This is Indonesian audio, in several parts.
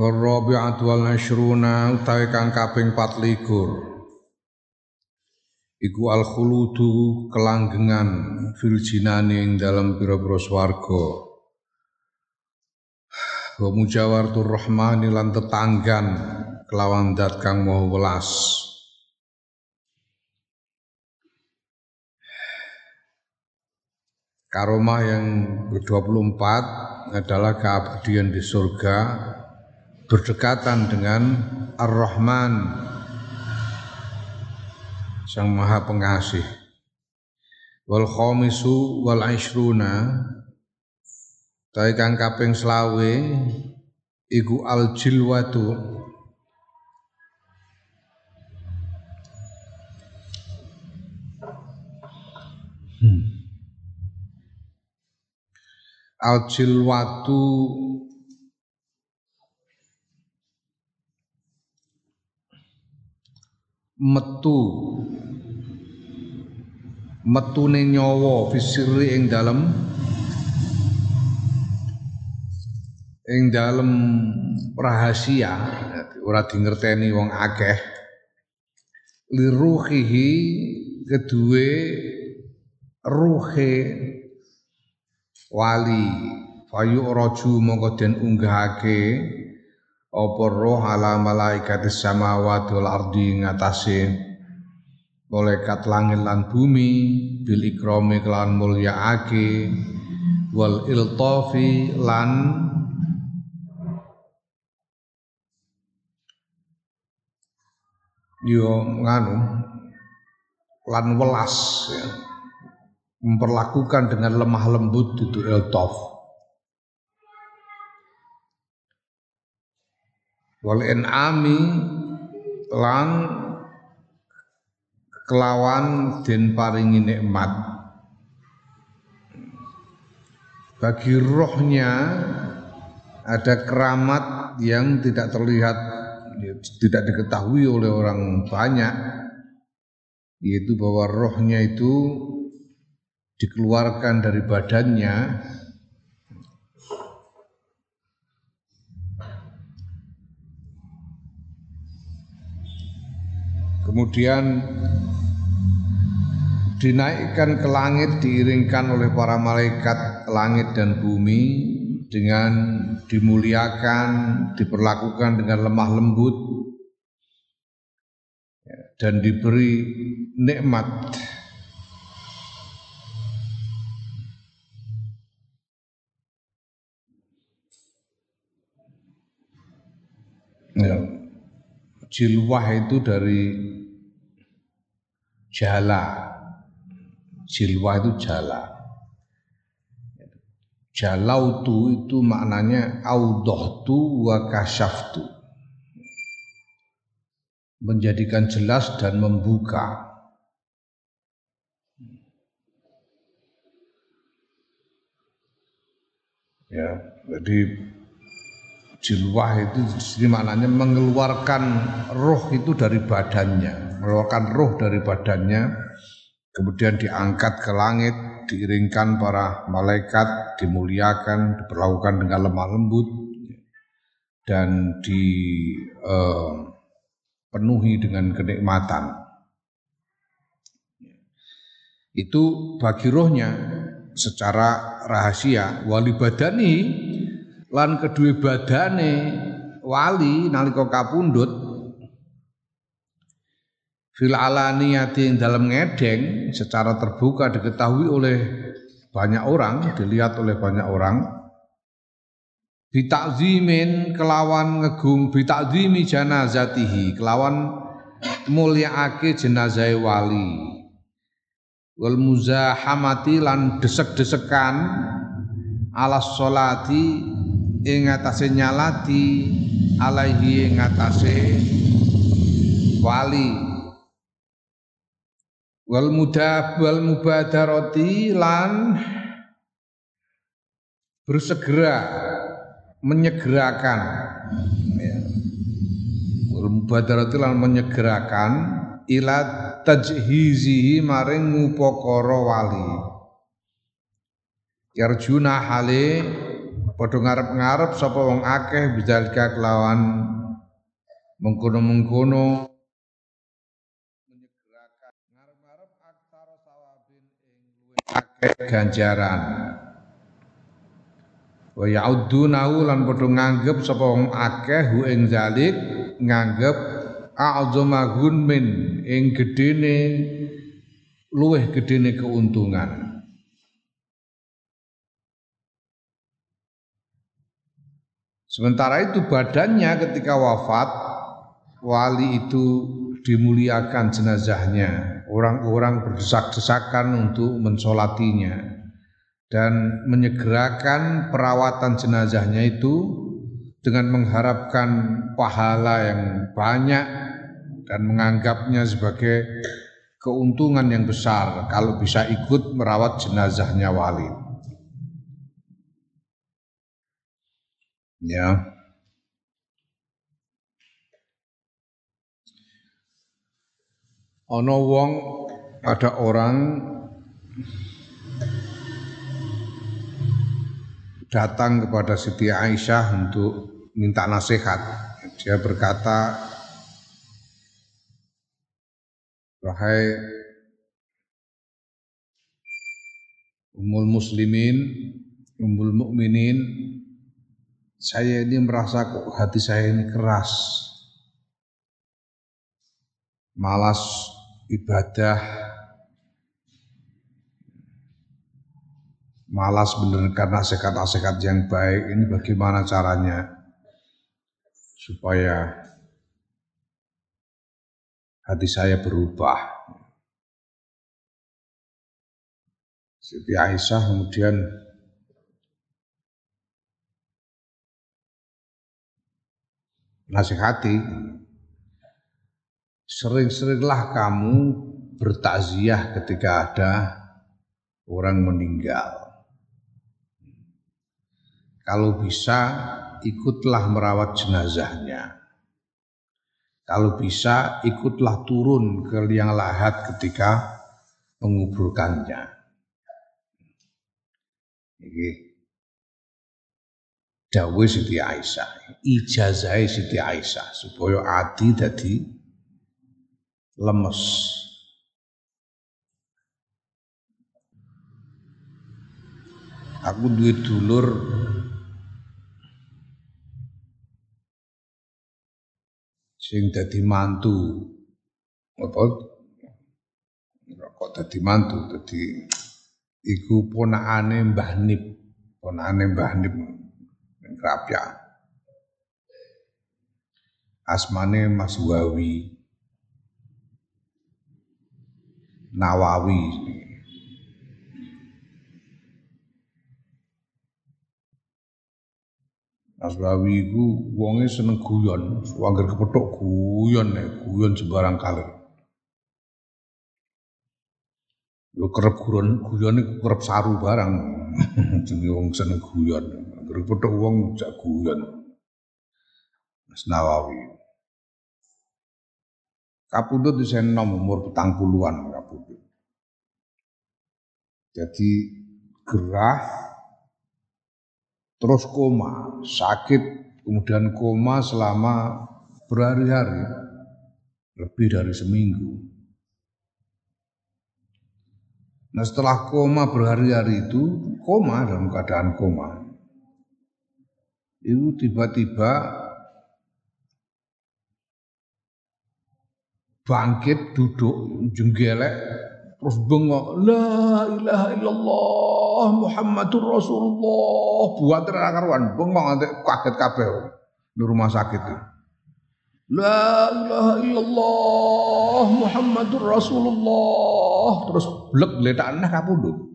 Robi'atul Nashruna utawi kang kaping 24 iku al-khuludu kelanggengan fil jinani ing dalem pira-pira swarga wa mujawartur rahmani lan tetanggan kelawan zat kang maha welas. Karomah yang ke-24 adalah keabadian di surga berdekatan dengan Ar-Rahman, Sang Maha Pengasih. Wal khamisu wal ashruna ta'i kang kaping 20 iku al jilwatu al jilwatu metune nyawa fisiri ing dalem rahasia ora dingerteni wong akeh liruhihi kedue ruhe wali fayu raju mongko den unggahake apa roh ala malaikat samawati wal ardi ngatasi malaikat langit lan bumi bil ikrami kelan mulyaake wal iltafi lan yo nganu lan welas ya. Memperlakukan dengan lemah lembut itu iltaf. Wal en'ami lan kelawan den paringi nikmat bagi rohnya ada keramat yang tidak terlihat, tidak diketahui oleh orang banyak, yaitu bahwa rohnya itu dikeluarkan dari badannya kemudian dinaikkan ke langit diiringkan oleh para malaikat langit dan bumi dengan dimuliakan, diperlakukan dengan lemah lembut dan diberi nikmat. Jilwah itu dari jala. Jilwah itu jala. Jalautu itu maknanya audohtu wa kasyaftu, menjadikan jelas dan membuka. Ya, jadi jilwah itu disini maknanya mengeluarkan roh itu dari badannya, mengeluarkan roh dari badannya, kemudian diangkat ke langit, diiringkan para malaikat, dimuliakan, diperlakukan dengan lemah lembut, dan dipenuhi dengan kenikmatan. Itu bagi rohnya secara rahasia. Wali badani lan kedue badane wali nalika kapundhut fil alaniyati dalam ngedeng secara terbuka diketahui oleh banyak orang, dilihat oleh banyak orang, bitakzimin kelawan ngegum bitakzimi janazatihi kelawan mulyaake jenazah wali wal muzahamati lan desek-desekan ala sholati ingatase nyalati alaihi ingatase wali wal mudab wal mubadarati lan bersegera menyegerakan wal mubadarati lan menyegerakan ila tajhizihi maring ngupakara wali yarjuna hale padha ngarep-ngarep sapa wong akeh bidzalika kelawan mengkono-mengkono menyegerakan ngarep-ngarep aksara sawabin ing luwih akeh ganjaran wa ya'uddunahu lan padha nganggep sapa wong akeh hu ing zalik nganggep a'zama gunmin ing gedene luwih gedene keuntungan. Sementara itu badannya ketika wafat, wali itu dimuliakan jenazahnya. Orang-orang berdesak-desakan untuk mensolatinya. Dan menyegerakan perawatan jenazahnya itu dengan mengharapkan pahala yang banyak dan menganggapnya sebagai keuntungan yang besar kalau bisa ikut merawat jenazahnya wali. Ya. Ada orang datang kepada Siti Aisyah untuk minta nasihat. Dia berkata, "Wahai Ummul Muslimin, Ummul Mukminin, saya ini merasa kok hati saya ini keras, malas ibadah, malas mendengarkan nasihat-nasihat yang baik. Ini bagaimana caranya supaya hati saya berubah?" Siti Aisyah kemudian nasihati, sering-seringlah kamu bertakziah ketika ada orang meninggal. Kalau bisa, ikutlah merawat jenazahnya. Kalau bisa, ikutlah turun ke liang lahat ketika menguburkannya. Oke. Dawuh Siti Aisyah, ijazahé Siti Aisyah supaya ati dadi lemes. Aku duwe dulur sing dadi mantu. Apa? Kok dadi mantu? Dadi iku ponakane Mbah Nip, ponakane Mbah Nip. Rapia asmane Mas Wawi Nawawi. Mas Wawi ku wonge seneng guyon, wangger kepethuk guyon sembarang kali. Yo kerep guyon iku kerep saru barang jenenge wong seneng guyon. Berpotong uang jagungan Mas Nawawi kapundhut disen nom umur 40-an kapundhut. Jadi gerah terus koma, sakit kemudian koma selama berhari-hari lebih dari seminggu. Nah setelah koma berhari-hari itu koma dalam keadaan koma. Itu tiba-tiba bangkit duduk jenggelek terus bengok, la ilaha illallah Muhammadur Rasulullah, buat rakaruan bengok nanti kaget kabeh di rumah sakit. La ilaha illallah Muhammadur Rasulullah terus blek letak aneh kapundhut.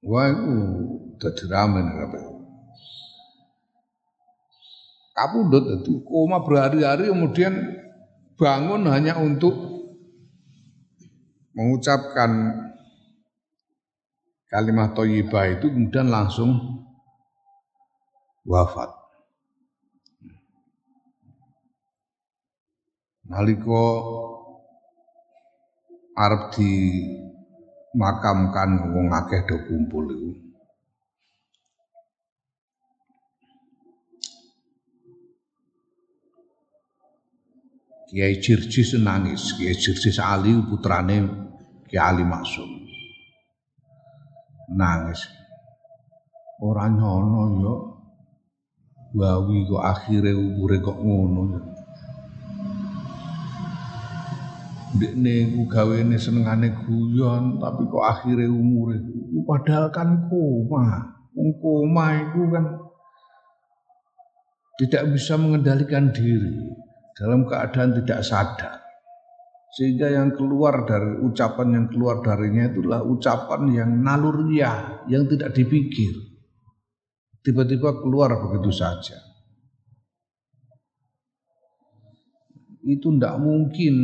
Wah, itu dadi ramen kabeh. Kapundhut itu koma berhari-hari kemudian bangun hanya untuk mengucapkan kalimat thayyibah itu kemudian langsung wafat. Nalika arep di makamkan wong akeh do kumpul iku. Kyai Circis nangis, Kyai Circis Ali putrane Kyai Ali Maksum. Nangis. Ora nyono yo. Wawi kok akhire umure kok ngono. Dekne ku gawene senengane guyon tapi kok akhire umure padahal kan koma. Wong koma iku kan tidak bisa mengendalikan diri dalam keadaan tidak sadar. Sehingga yang keluar dari ucapan yang keluar darinya itulah ucapan yang naluriah, yang tidak dipikir. Tiba-tiba keluar begitu saja. Itu tidak mungkin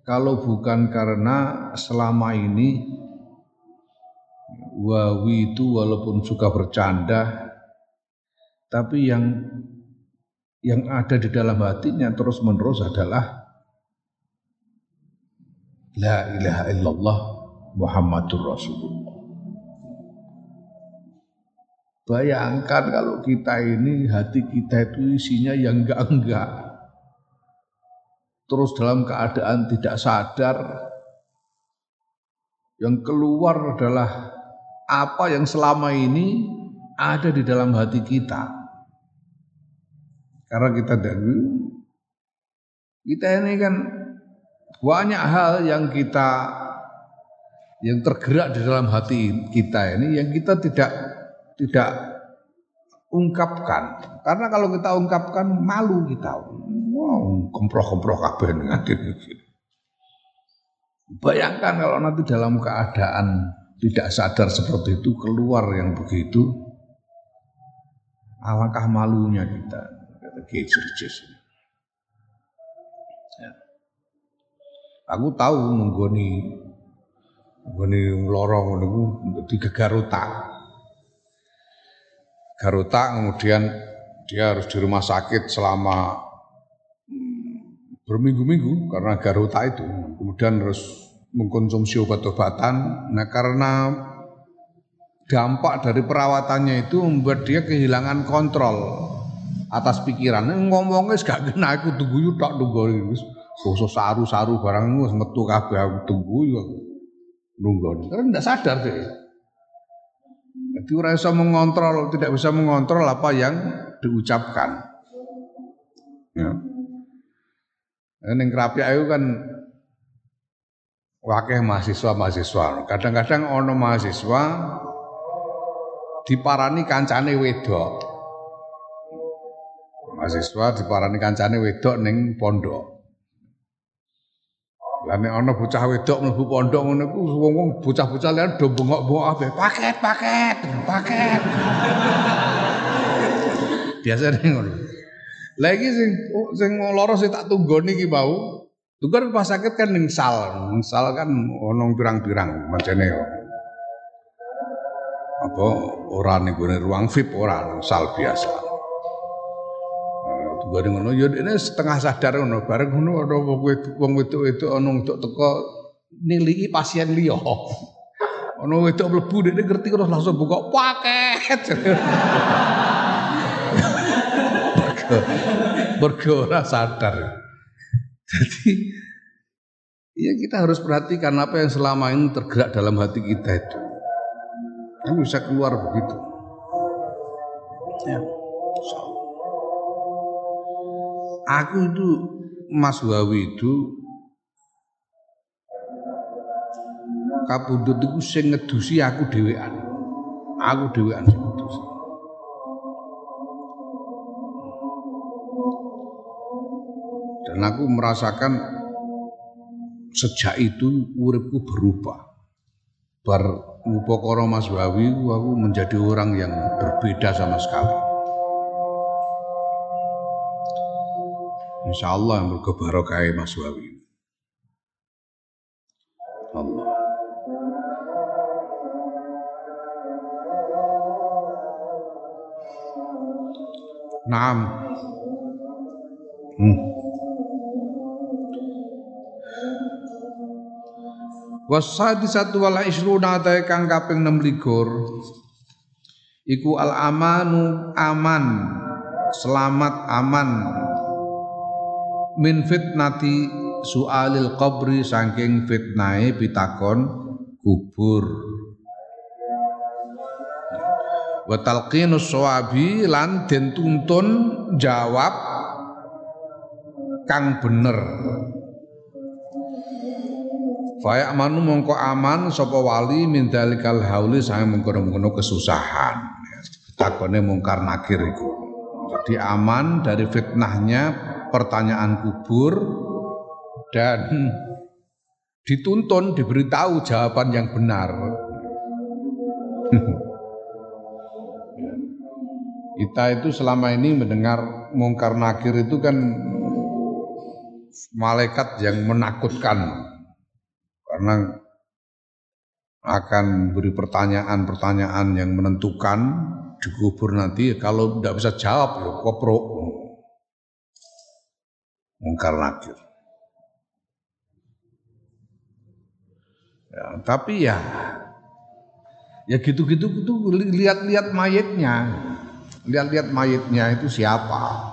kalau bukan karena selama ini Wawi itu walaupun suka bercanda, tapi yang ada di dalam hatinya terus-menerus adalah La ilaha illallah Muhammadur Rasulullah. Bayangkan kalau kita ini, hati kita itu isinya yang enggak-enggak. Terus dalam keadaan tidak sadar, yang keluar adalah apa yang selama ini ada di dalam hati kita. Karena kita dari, kita ini kan banyak hal yang kita, yang tergerak di dalam hati kita ini, yang kita tidak ungkapkan. Karena kalau kita ungkapkan malu kita. Wow, komproh-komproh kabeh ngene iki. Bayangkan kalau nanti dalam keadaan tidak sadar seperti itu keluar yang begitu, alangkah malunya kita kata Kyai Circis. Ya. Aku tahu menggoni lorong niku digegar otak. Garotak kemudian dia harus di rumah sakit selama berminggu-minggu karena garota itu, kemudian harus mengkonsumsi obat-obatan. Nah, karena dampak dari perawatannya itu membuat dia kehilangan kontrol atas pikirannya. Ngomongnya gak kena, aku tunggu tak nunggu, sosok saru-saru barang itu metu kabeh, aku tunggu nunggu. Karena tidak sadar deh. Jadi orang bisa mengontrol, tidak bisa mengontrol apa yang diucapkan. Ya. Ning Krapiak itu kan wakil mahasiswa-mahasiswa. Kadang-kadang ono mahasiswa diparani kancane wedok. Mahasiswa diparani kancane wedok ning pondok. Lah nek ono bocah wedok mlebu pondok ngono iku wong-wong bocah-bocah liyan do bengok-bengok ape paket. Biasane ngono. Lagi sing lara sing tak tunggoni iki mau. Tukar pas sakit kan ning sal. Ning sal kan ono pirang-pirang macane yo. Apa ora ning gone ruang VIP ora sal biasa. Tunggone ngono yo dene setengah sadar ngono bareng ngono ana wong wedok-wedok ana untuk teko niliki pasien liya. Ana wedok mlebu dene ngerti terus langsung buka paket. Bergerak sadar. Jadi ya kita harus perhatikan apa yang selama ini tergerak dalam hati kita itu yang bisa keluar begitu. Ya. So. Aku itu Mas Wawi itu kapundhut iku sing ngedusi aku dhewean. Aku dhewean sing ngedusi. Dan aku merasakan sejak itu uripku berubah. bar upakara Mas Wawi aku menjadi orang yang berbeda sama sekali. Insyaallah mergo barokah Mas Wawi. Allah. Naam. Wasadi satu wala isruna tae kang kaping 26 iku al amanu aman, selamat aman min fitnati su'alil qabri saking fitnahe pitakon kubur wa talqinus sawabi lan den tuntun jawab kang bener. Fayak manu mongko aman sapa wali min dalikal hauli sange mengkono-mengkono kesusahan. Takone mungkar nakir iku. Jadi aman dari fitnahnya pertanyaan kubur dan dituntun, diberitahu jawaban yang benar. Kita itu selama ini mendengar mungkar nakir itu kan malaikat yang menakutkan. Karena akan beri pertanyaan-pertanyaan yang menentukan di kubur nanti, kalau tidak bisa jawab ya koprok, mungkar nakir. Ya, tapi ya gitu-gitu tuh lihat-lihat mayitnya itu siapa.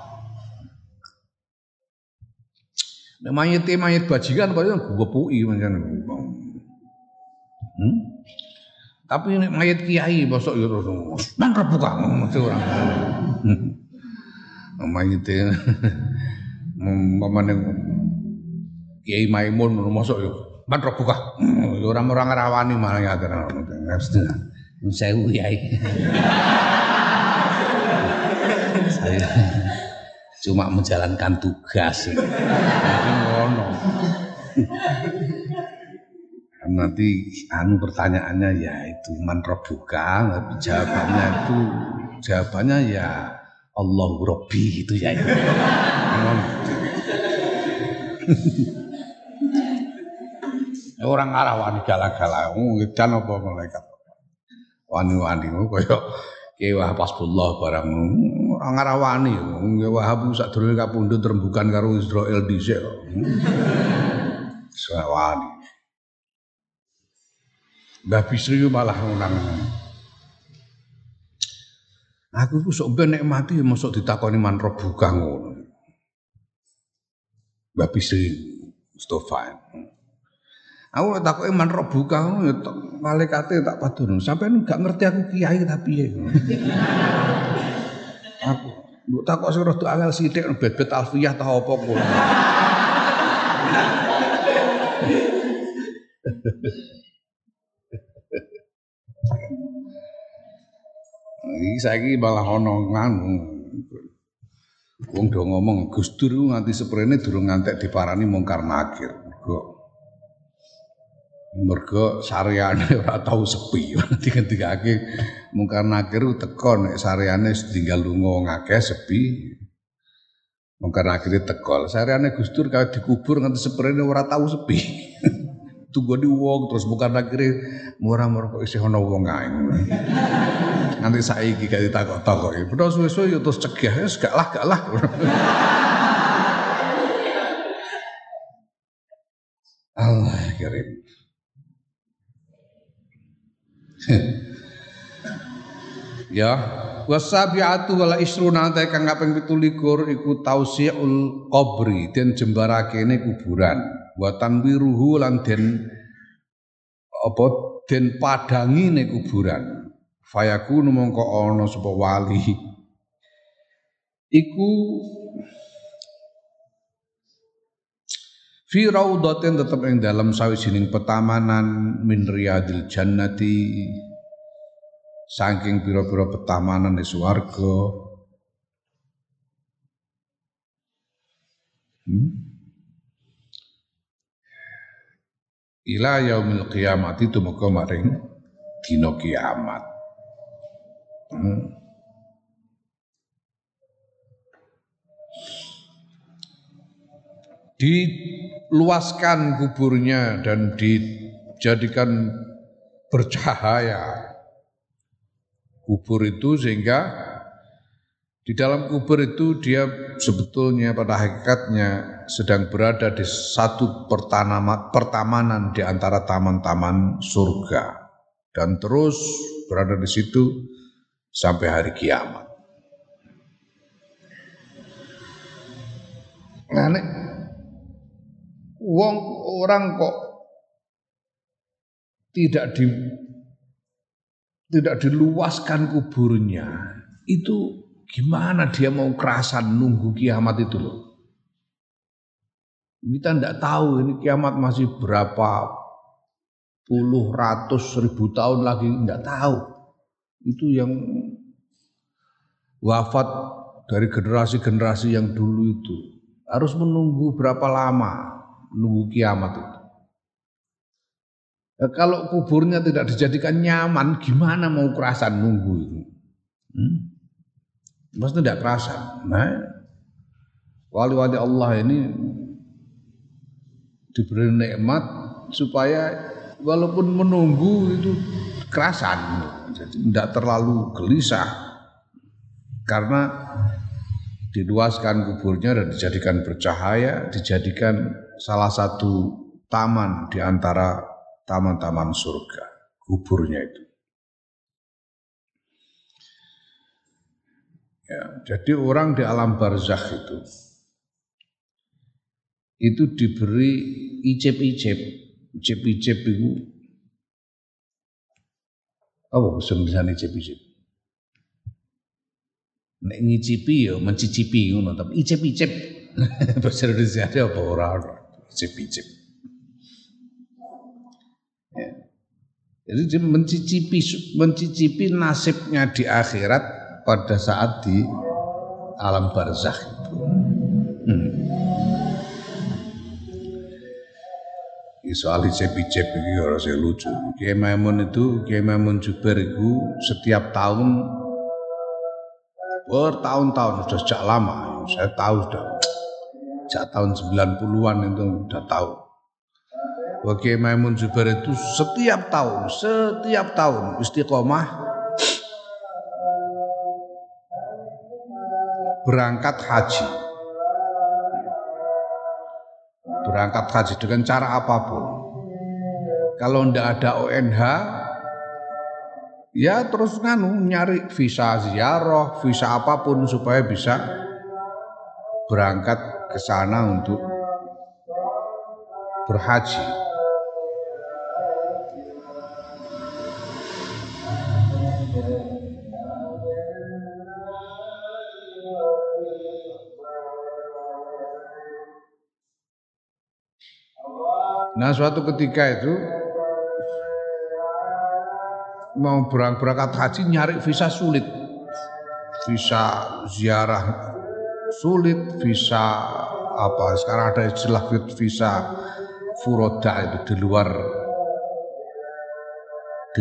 Mayit bajikan padahal gepui macam bang. Tapi mayit kiai bosok yo terus nang rebuka mesti orang. Mayit pamane Kiai Maimun mosok yo nang rebuka. Yo orang-orang ngrawani malah ngaten. Mesti sewu kiai. Saya cuma menjalankan tugas. Nanti pertanyaannya ya itu mantra buka, tapi jawabannya ya Allah Robi itu ya. Orang arah wani galak-galak, dan apa malaikat wani-wani koyo kewah pasbullah barang. Orang ngarawani, ya Wahabu sadurunge kapundhut rembugan karo Israel dhisik kok. Sawani. Mbah Bisri malah nang. Aku ku sok ben nek mati mosok ditakoni mantra buka ngono. Mbah Bisri Mustofa. Aku takoki mantra buka ngono ya malaikate tak padun. Sampeyan gak ngerti aku kiai ta piye. Aku mbok takok sing rada angel sithik bebet alfiyah ta apa kono. Iki saiki malah ono nganu. Wong do ngomong Gus Dur nganti seprene durung ngantek diparani mungkar nakir. Mergo sareane ora tau sepi, digantikake mungkar nakir teko nek sareane ditinggal lunga akeh sepi. Mungkar nakir teko, sareane Gus Dur kaya dikubur nganti seprene ora tau sepi. Tunggone wong terus mungkar nakir murah-murah kok isih ana wong ae. Nganti saiki gak ditakok-takoki. Padha suwe-suwe yo terus cegah wis gak lah. Allah kirim. Ya, wasabiatu wala isruna ta kang kaping 27 iku tausiul qabri den jembarakene kuburan wa tanwiruhu lan den apa den padangine kuburan fayakunu mongko ana sapa wali iku fi raudhatin tetep ing dalam sawijining petamanan min riyadil jannati saking pira-pira petamanan di swarga. Ila yaumil qiyamati tumeka maring dina kiamat. Diluaskan kuburnya dan dijadikan bercahaya kubur itu, sehingga di dalam kubur itu dia sebetulnya pada hakikatnya sedang berada di satu pertamanan di antara taman-taman surga dan terus berada di situ sampai hari kiamat. Nah, wong orang kok tidak diluaskan kuburnya, itu gimana dia mau kerasan nunggu kiamat itu loh. Kita tidak tahu ini kiamat masih berapa puluh ratus ribu tahun lagi, tidak tahu. Itu yang wafat dari generasi-generasi yang dulu itu harus menunggu berapa lama menunggu kiamat itu. Ya, kalau kuburnya tidak dijadikan nyaman, gimana mau kerasan nunggu itu? Pasti tidak kerasan. Nah, wali-wali Allah ini diberi nikmat supaya walaupun menunggu itu kerasan, jadi tidak terlalu gelisah karena diluaskan kuburnya dan dijadikan bercahaya, dijadikan salah satu taman di antara taman-taman surga, kuburnya itu. Ya, jadi orang di alam barzakh itu diberi icip-icip itu. Apa pesan-pesan icip-icip? Nek ngicipi ya mencicipi ngono, tapi icip-icip bahasa Indonesia apa ora ono? Icip-icip. Ya. Jadi dia mencicipi nasibnya di akhirat pada saat di alam barzakh itu. Soal icip-icip ini harusnya lucu. Kyai Maimun Zubair itu setiap tahun, bertahun-tahun, sudah sejak lama. Saya tahu sudah sejak tahun 90-an itu sudah tahu. Kyai Maimun Zubair itu setiap tahun istiqomah berangkat haji dengan cara apapun. Kalau tidak ada ONH ya terus nyari visa ziarah, visa apapun supaya bisa berangkat ke sana untuk berhaji. Nah, suatu ketika itu mau berangkat haji, nyari visa sulit, visa ziarah sulit, visa apa? Sekarang ada istilah visa furoda itu di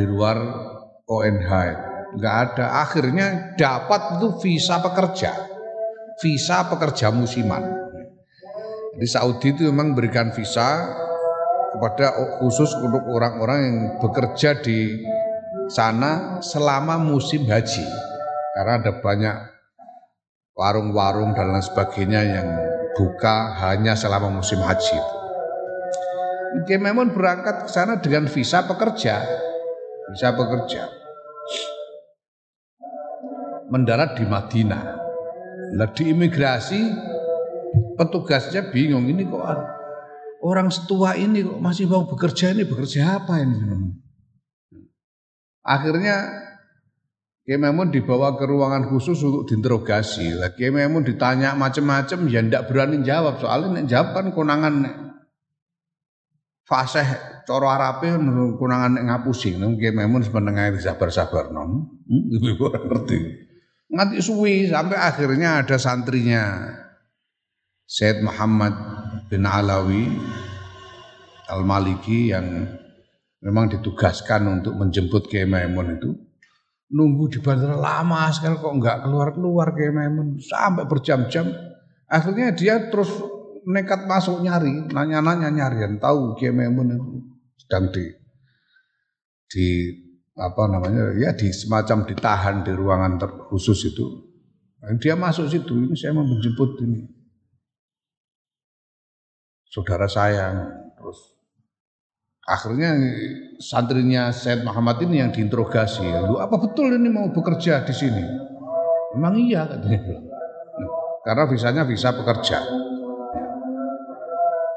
luar ONH, nggak ada. Akhirnya dapat itu visa pekerja musiman. Di Saudi itu memang berikan visa kepada khusus untuk orang-orang yang bekerja di sana selama musim haji, karena ada banyak warung-warung dan lain sebagainya yang buka hanya selama musim haji. Dia memang berangkat ke sana dengan visa pekerja, mendarat di Madinah. Nah, di imigrasi petugasnya bingung, ini kok orang setua ini kok masih mau bekerja apa ini? Akhirnya Kyai Maimun dibawa ke ruangan khusus untuk diinterogasi. Kyai Maimun ditanya macam-macam, ya tidak berani jawab, soalnya nek jawab kan konangan fasih coro Arabe, konangan ngapusi. Kyai Maimun sebenarnya sabar-sabar nom, ibu orang ngerti. Nganti suwi sampai akhirnya ada santrinya Syekh Muhammad bin Alawi Al Maliki yang memang ditugaskan untuk menjemput Kyai Maimun itu, nunggu di bandara lama sekali kok nggak keluar-keluar Kyai Maimun, sampai berjam-jam. Akhirnya dia terus nekat masuk nyari, nanya-nanya nyarian, tahu Kyai Maimun itu sedang di apa namanya ya di semacam ditahan di ruangan terkhusus itu. Dia masuk situ, ini saya mau menjemput ini saudara saya. Terus akhirnya santrinya Syekh Muhammad ini yang diinterogasi, lu apa betul ini mau bekerja di sini? Memang iya katanya, karena visanya visa pekerja.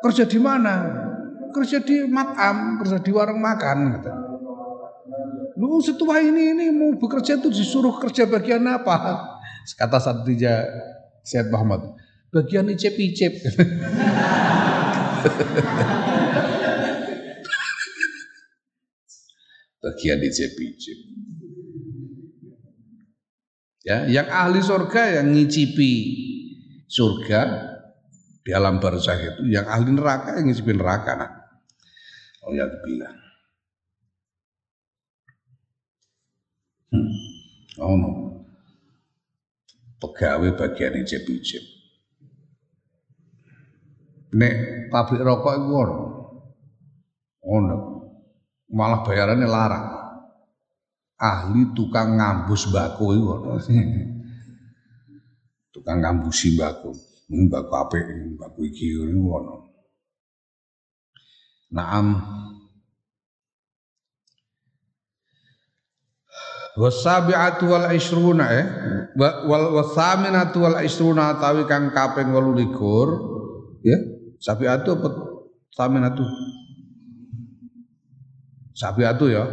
Kerja di mana? Kerja di matam, kerja di warung makan katanya. Lu setua ini mau bekerja itu disuruh kerja bagian apa? Kata santrinya Syekh Muhammad, bagian icip-icip. Bagian icip-icip. Ya, yang ahli surga yang ngicipi surga di alam barzakh itu, yang ahli neraka yang ngicipi neraka. Nah, oh ya bilang. Oh no, pegawai bagian ijib-ijib. Nek pabrik rokok itu ono, ono, malah bayarannya larang. Ahli tukang ngambus bako itu ono, tukang ngambusi bako, ini bako apik, bako iki itu ono. Naam. Wasabi'atu wal ishruna wasaminatu wal ishruna tawi kang kaping 28 ya. Sabi'atu apa saminatu? Sabi'atu ya.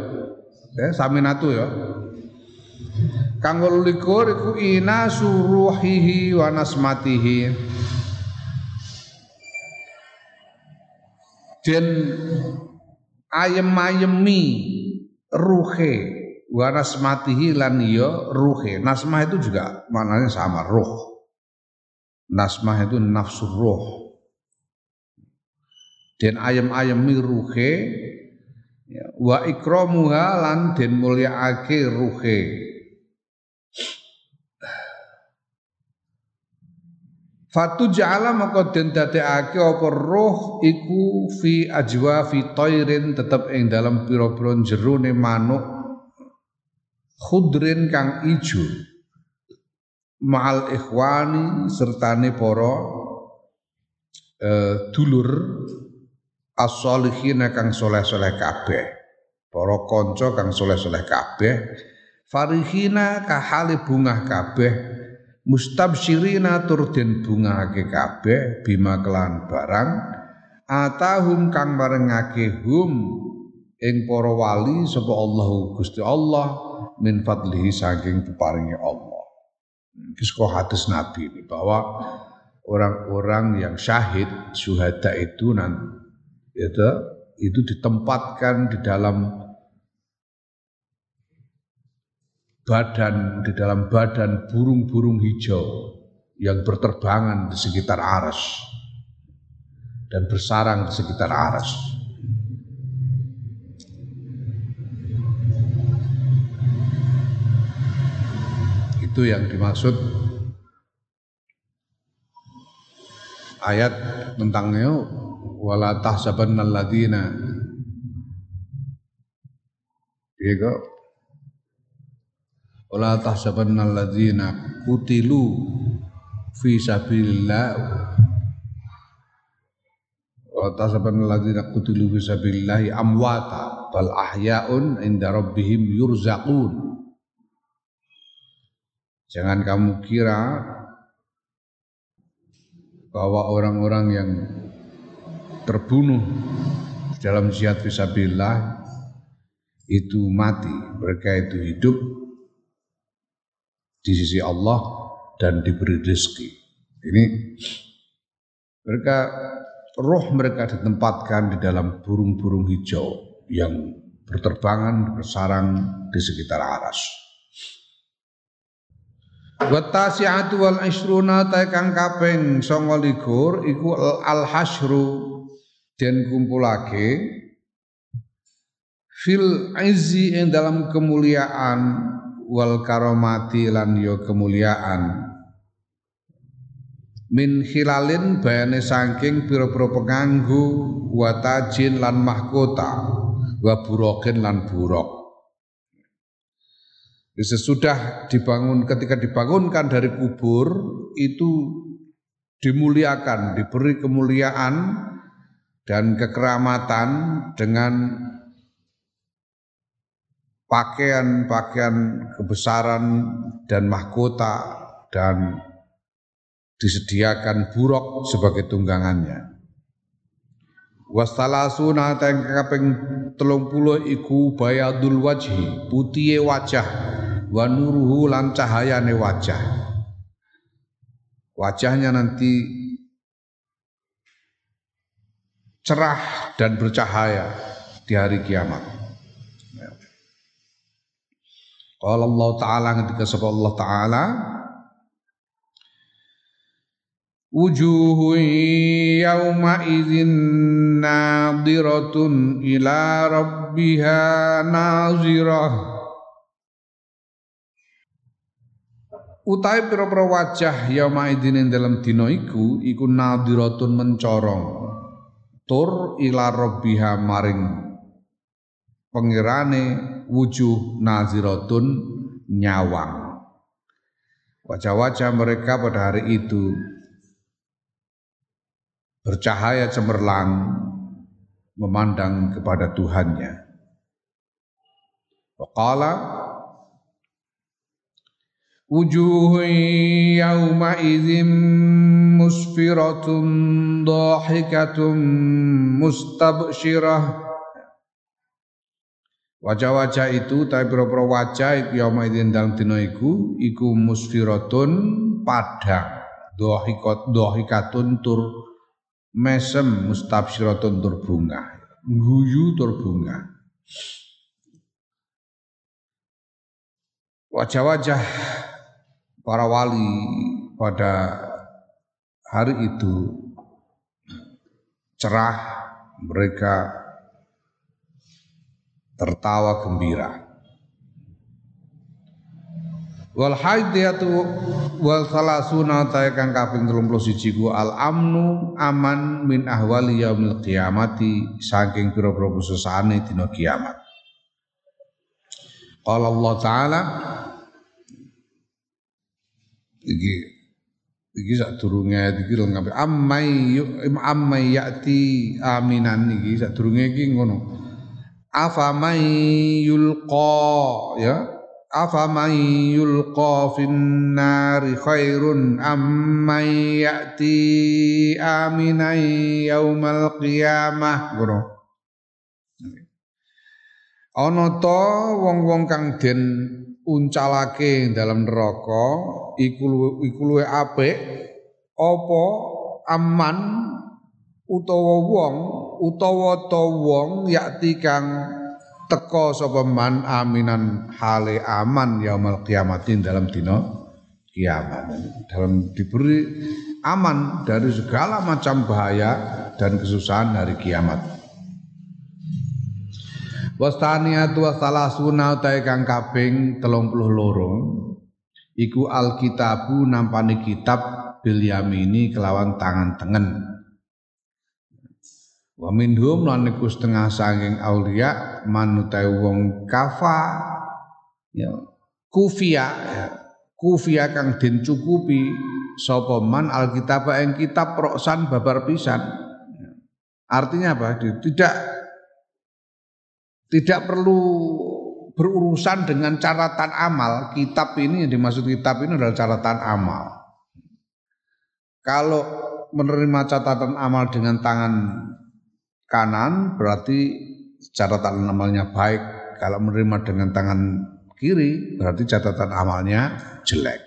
Ya saminatu ya. Kang 28 iku ina suruhihi wa nasmatihi. Den ayem-ayemi ruhe wa nasmatihi lan ya ruhe. Nasmah itu juga maknanya sama, ruh. Nasmah itu nafsu ruh. Den ayem-ayemi ruhe wa ikramuha lan den mulyaake ruhe. Fatu ja'ala maka den dadekake apa ruh iku fi ajwa fi tairin tetep ing dalam pira-pira jerone manuk khudrin kang ijo ma'al ikhwani sertane para dulur as-sholihin kang soleh-soleh kabeh, para kanca kang soleh-soleh kabeh, farihina kahale bungah kabeh, mustabsyirina tur den bungahake kabeh bima kelan barang atahum kang marengake hum ing para wali sapa Allahu Gusti Allah min fadlihi saking peparingi Allah. Kisah hadis Nabi ini bahwa orang-orang yang syahid, syuhada itu nanti itu ditempatkan di dalam badan burung-burung hijau yang berterbangan di sekitar Arsy dan bersarang di sekitar Arsy. Itu yang dimaksud ayat tentangnya wala tahsabannal ladina ego wala tahsabannal ladina qutilu fi sabilillah wala tahsabannal ladina qutilu fi sabilillahi amwata bal ahyaun inda rabbihim yurzaqun. Jangan kamu kira bahwa orang-orang yang terbunuh dalam jihad fisabilillah itu mati. Mereka itu hidup di sisi Allah dan diberi rezeki. Ini mereka, roh mereka ditempatkan di dalam burung-burung hijau yang berterbangan, bersarang di sekitar Arsy. Watasi'atu wal ishruna ta kang kaping 29 iku al hasyru den kumpulake fil izzi ing dalam kemuliaan wal karomati lan yo kemuliaan. Min hilalin bayane saking pira-pira penganggu wa tajin lan mahkota wa burokin lan burok. Sesudah dibangun, ketika dibangunkan dari kubur itu dimuliakan, diberi kemuliaan dan kekeramatan dengan pakaian-pakaian kebesaran dan mahkota, dan disediakan buruk sebagai tunggangannya. Wastalasuna teng kaping 30 iku bayadul wajhi, putihe wajah, wa nuruhu lan cahayane wajah. Wajahnya nanti cerah dan bercahaya di hari kiamat. Qala Allah Ta'ala, ketika sapa Allah Ta'ala wujuhu yawma idzin nadhiratun ila rabbiha nazirah, utahe pira-pira wajah yawma idzin dalam dina iku nadhiratun mencorong tur ila rabbiha maring pangerane wujuh naziratun nyawang. Wajah-wajah mereka pada hari itu bercahaya cemerlang memandang kepada Tuhannya. Waqala wujuh yawma idzin musfiratun dhahikatun mustabsyirah. Wajah-wajah itu, tapi pira-pira wajah yauma idzin dalam dina iku musfiratun padang, dhahikatun tur mesem, mustabsyiratun tur bunga, guyu tur bunga. Wajah-wajah para wali pada hari itu cerah, mereka tertawa gembira. Wal haidiyatu wal salasuna taikang kaping 31 ku al amnu aman min ahwali yaumil qiyamati saking pira-pira susane dina kiamat. Qala Allah Ta'ala, iki sadurunge iki lengkap ammay ya'ti aminan, iki sadurunge iki ngono. Afamay yulqa, ya, afamay yulqa fin nari khairun ammay ya'ti aminan yaumal qiyamah. Ana ta wong-wong kang den uncalake dalam neraka iku luwe apik apa aman utawa wong yakti kang teka sapa man aminan hale aman yaumul qiyamatin dalam dina kiamat, dalam diberi aman dari segala macam bahaya dan kesusahan hari kiamat. Wastaniyatu wasalasuna tae kang kaping 32 iku alkitabu nampani kitab bil yamini kelawan tangan tengen. Wa minhum lan iku setengah saking aulia manutai wong kafa ya kufia kang den cukupi sapa man alkitab ing kitab roksan babar pisan. Artinya apa? Tidak perlu berurusan dengan catatan amal. Kitab ini yang dimaksud kitab ini adalah catatan amal. Kalau menerima catatan amal dengan tangan kanan berarti catatan amalnya baik, kalau menerima dengan tangan kiri berarti catatan amalnya jelek.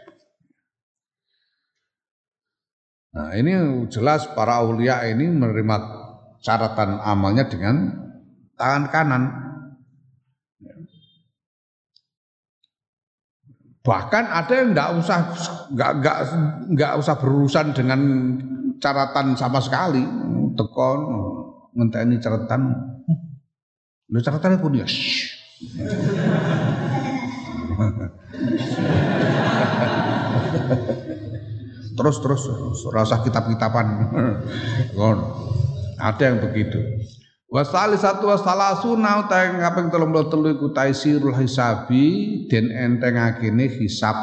Nah, ini jelas para aulia ini menerima catatan amalnya dengan tangan kanan. Bahkan ada yang enggak usah berurusan dengan catatan sama sekali, tekon ngenteni catatan Lu catatannya kudu ya. Terus rasa kitab-kitaban. Ada yang begitu. Wasali satu wasalasuna utang kaping 33 iku taisirul hisabi den entengakene hisab.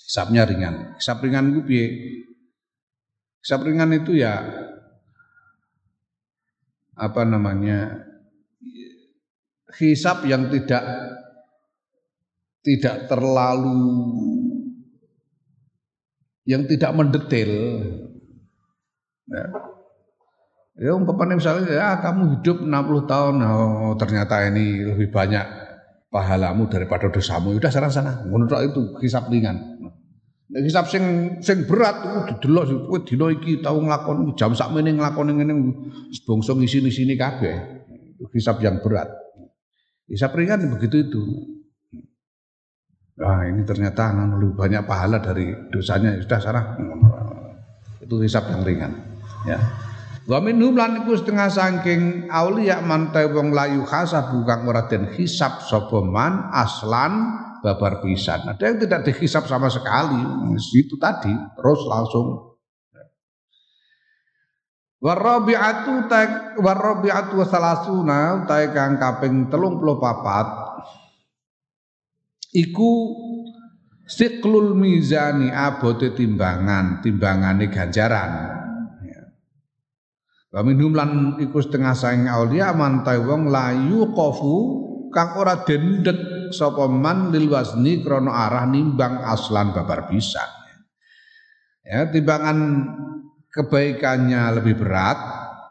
Hisabnya ringan. Hisab ringan ku piye? Hisab ringan itu ya apa namanya? Hisab yang tidak terlalu, yang tidak mendetail. Ya umpamanya misalnya ya kamu hidup 60 tahun, oh ternyata ini lebih banyak pahalamu daripada dosamu. Udah sana-sana. Ngono tok itu hisab ringan. Nek hisab sing berat didelok kowe dina iki tau nglakoni jam sakmene nglakoni ngene bangsa ngisi-ngisini kabeh. Itu hisab yang berat. Hisab ringan begitu itu. Nah ini ternyata lebih banyak pahala dari dosanya, sudah sarah. Itu hisab yang ringan. Ya. Wa minhum lan iku setengah saking auliya man ta wong layu khasab bukan ora den hisab sapa man aslan babar pisan. Ada yang tidak dihisab sama sekali, itu tadi terus langsung. Wa Robi'atu salasuna ta kang kaping 34 iku siklul mizani abote timbangane ganjaran. Minum lan iku setengah saing aulia mantai wong layu kofu kang ora dendet sapa man lil wazni krono arah nimbang aslan babar pisan. Ya, timbangan kebaikannya lebih berat,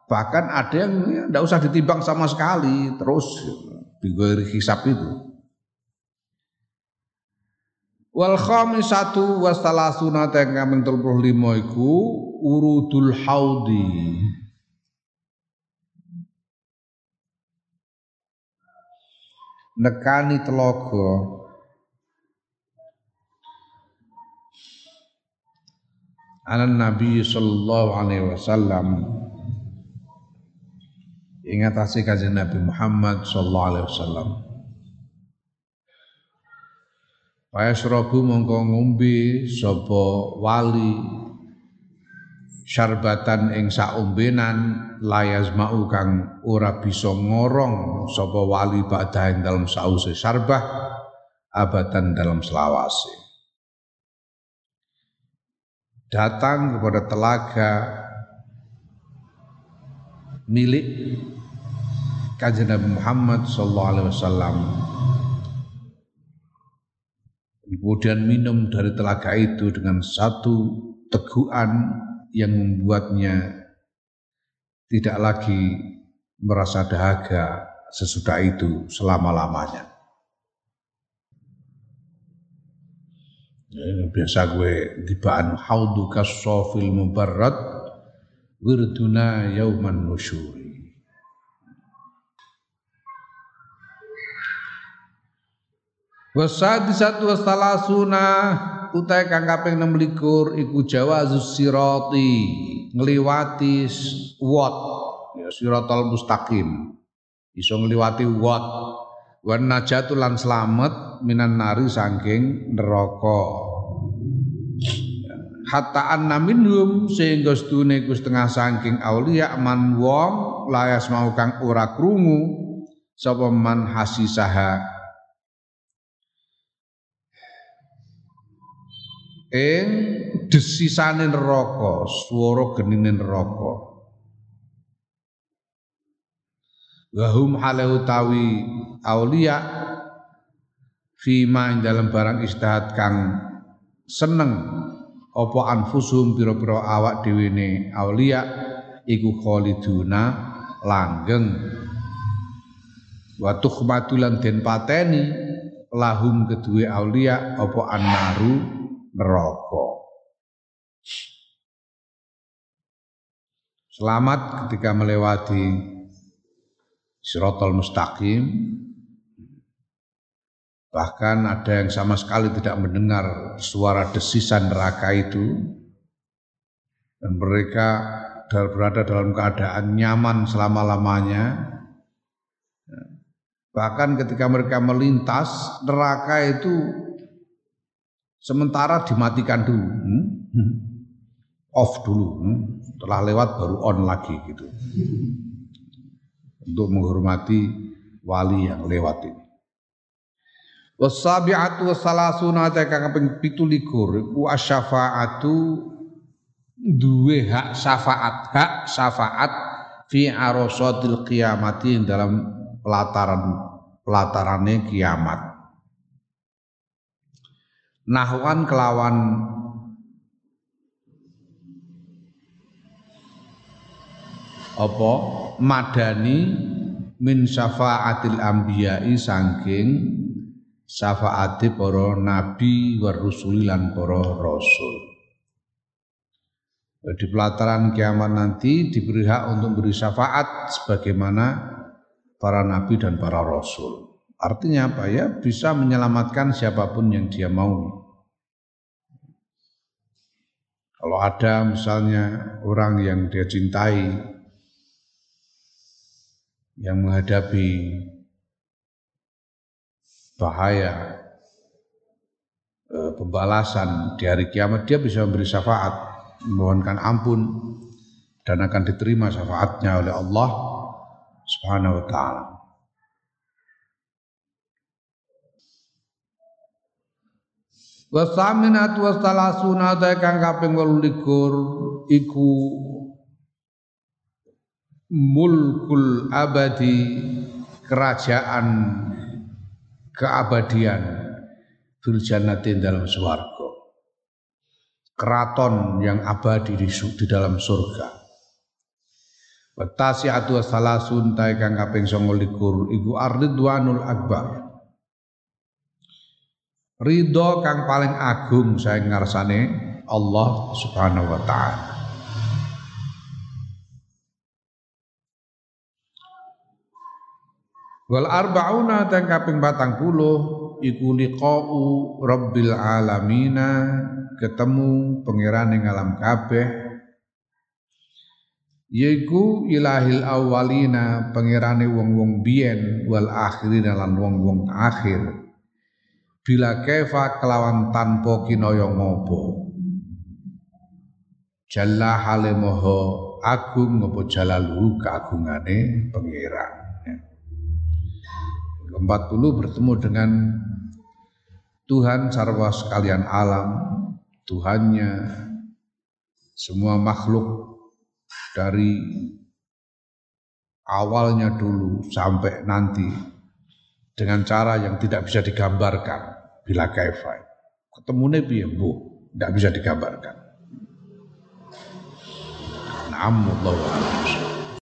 bahkan ada yang ndak usah ditimbang sama sekali, terus digori hisab itu. Wal khamisatu wasalasuna teng 35 iku urudul haudi. Nekani telaga anan Nabi sallallahu alaihi wasallam ingat asih kanjeng Nabi Muhammad sallallahu alaihi wasallam paya surabu mongko ngombe sapa wali syarbatan ing saombenan layas mau kang ora bisa ngorong sapa wali badha ing dalem sause syarbah abatan dalam selawase. Datang kepada telaga milik kanjeng Nabi Muhammad sallallahu alaihi wasallam. Kemudian minum dari telaga itu dengan satu tegukan yang membuatnya tidak lagi merasa dahaga sesudah itu selama-lamanya. Biasa gue tibaan hauduka sofil mubarrat wirduna yauman nusyuri. Wasadisatu wasalasuna utai kang kaping 26 iku jawazus sirati ngliwati wat ya siratal mustaqim iso ngliwati wat wan najatu lan slamet minan nari saking neraka hatta anna minhum sehingga sedune iku setengah saking auliya man wong layas mau kang ora krungu sapa man hasisaha ing desisane neraka, swara genine neraka. Wa hum halau tawi aulia fi ma ing dalem barang istihad kang seneng apa anfusum pira-pira awak dhewene aulia iku khaliduna langgeng. Wa tukhmatulan den pateni lahum kedue aulia apa annaru neraka. Selamat ketika melewati Shiratal Mustaqim. Bahkan ada yang sama sekali tidak mendengar suara desisan neraka itu. Dan mereka berada dalam keadaan nyaman selama-lamanya. Bahkan ketika mereka melintas, neraka itu sementara dimatikan dulu, off dulu, setelah lewat baru on lagi gitu, untuk menghormati wali yang lewat ini. Wasabi'atu wasalasuna teka kaping 27 iku asyafaatu duwe hak syafaat fi arasatil qiyamati dalam pelataran-pelatarane kiamat. Nahwan kelawan apa madani min syafaatil anbiya'i sangking syafaati para nabi wa rusuli lan para rasul. Di pelataran kiamat nanti diberi hak untuk beri syafaat sebagaimana para nabi dan para rasul. Artinya apa ya? Bisa menyelamatkan siapapun yang dia mau. Kalau ada misalnya orang yang dia cintai yang menghadapi bahaya pembalasan di hari kiamat, dia bisa memberi syafaat, memohonkan ampun, dan akan diterima syafaatnya oleh Allah Subhanahu wa ta'ala. Wasaminat wasalasuna taikang kaping 28 iku mulkul abadi, kerajaan keabadian fil jannatin dalam swarga, keraton yang abadi di dalam surga. Watasi atwa salasun tae kang kaping 29 iku ar-ridwanul akbar, ridho kang paling agung saking ngarsane Allah Subhanahu wa ta'ala. Wal arba'una teng kaping 40 iku liqa'u rabbil alamina, ketemu pangeran ing alam kabeh, yaiku ilahil awwalina, pangerane wong-wong biyen, wal akhirina lan wong-wong akhir, bila kaifa kelawan tanpa kinaya ngopo, jalla hale maha agung ngopo jalaluhu keagungane pangeran. 40 bertemu dengan Tuhan sarwa sekalian alam, Tuhannya semua makhluk dari awalnya dulu sampai nanti dengan cara yang tidak bisa digambarkan. Bila kaifa ketemune piye mbuh tidak bisa digambarkan. Na'am wallahu a'lam.